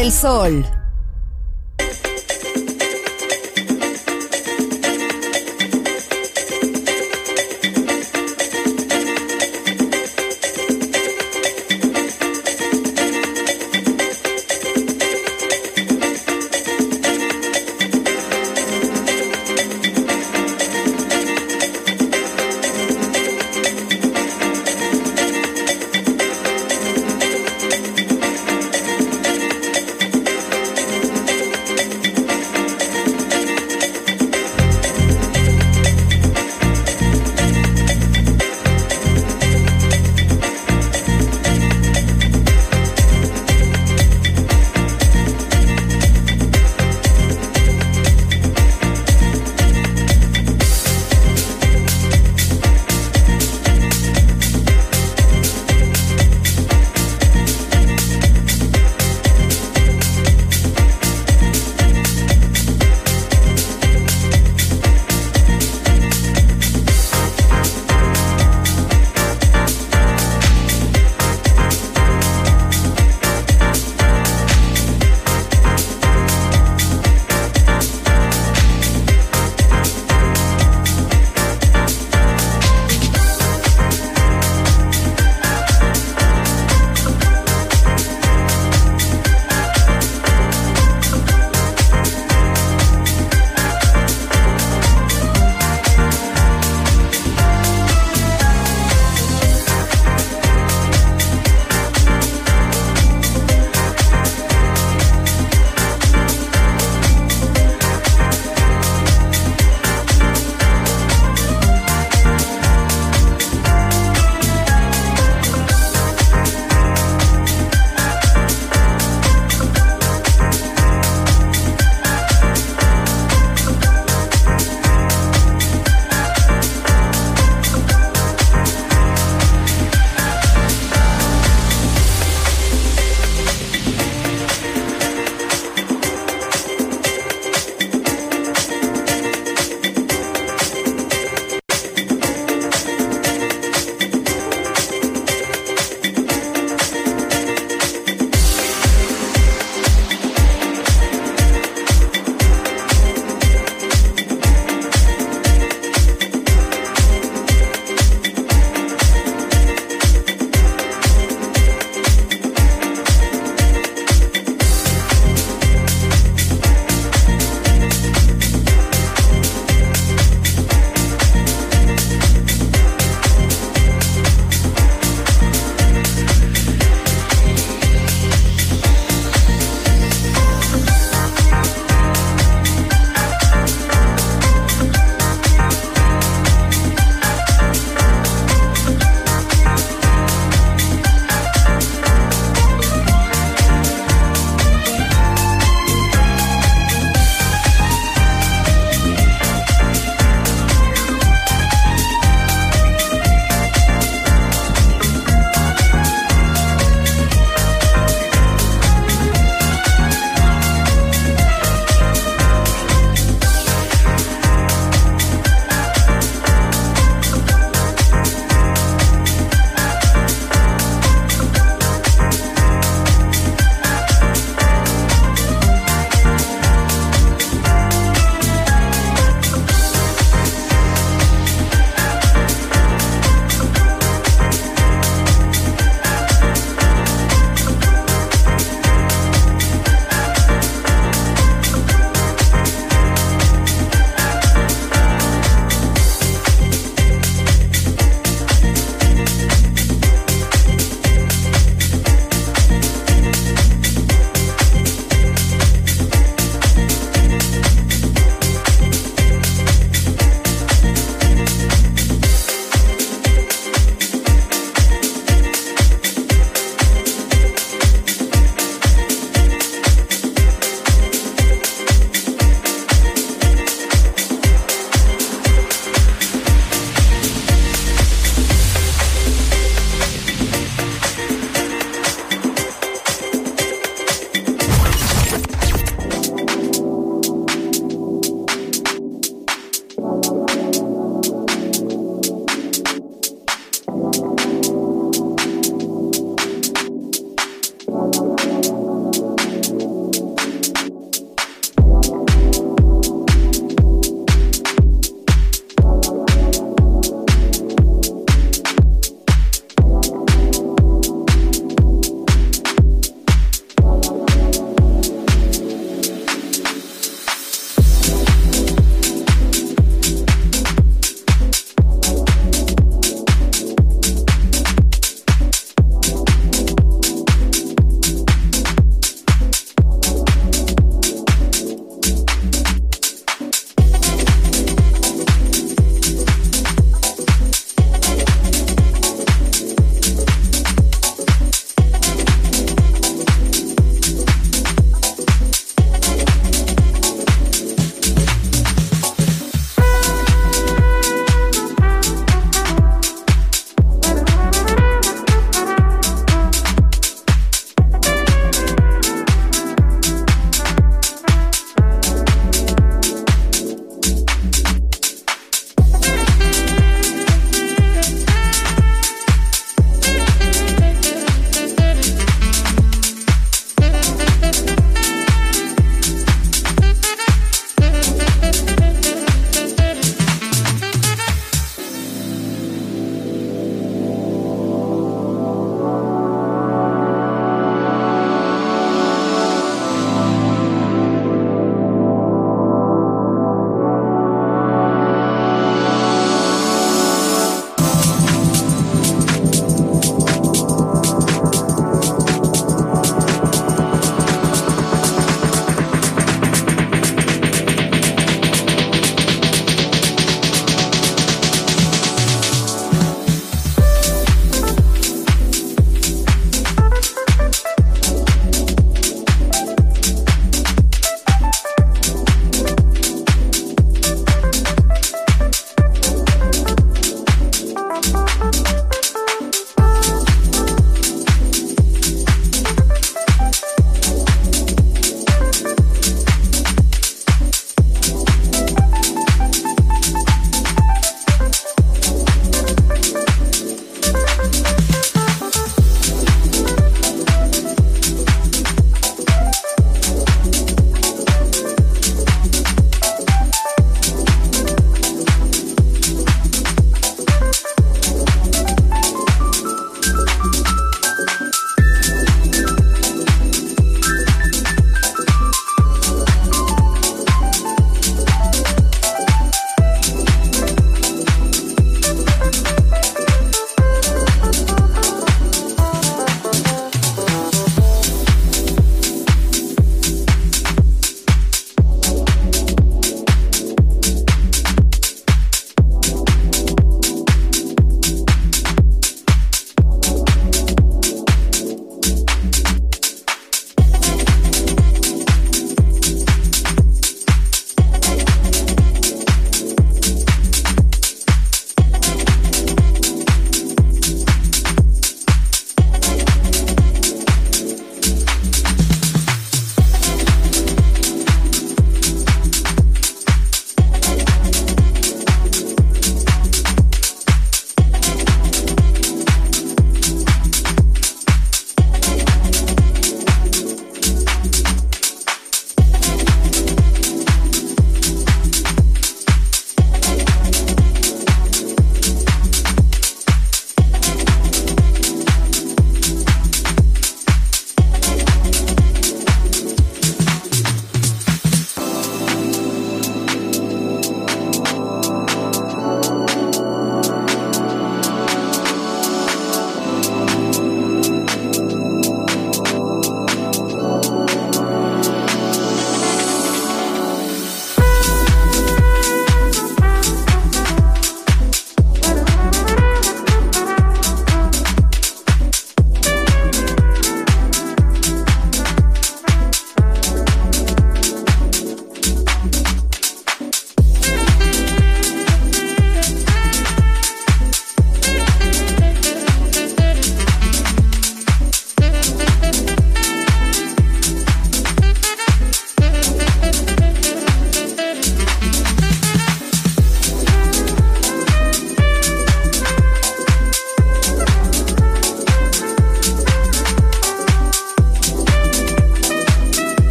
del Sol.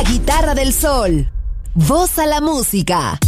La Guitarra del Sol. Voz a la música.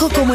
Rojo como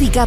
música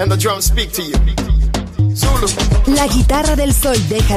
and the drums speak to you. Zulu. La guitarra del sol deja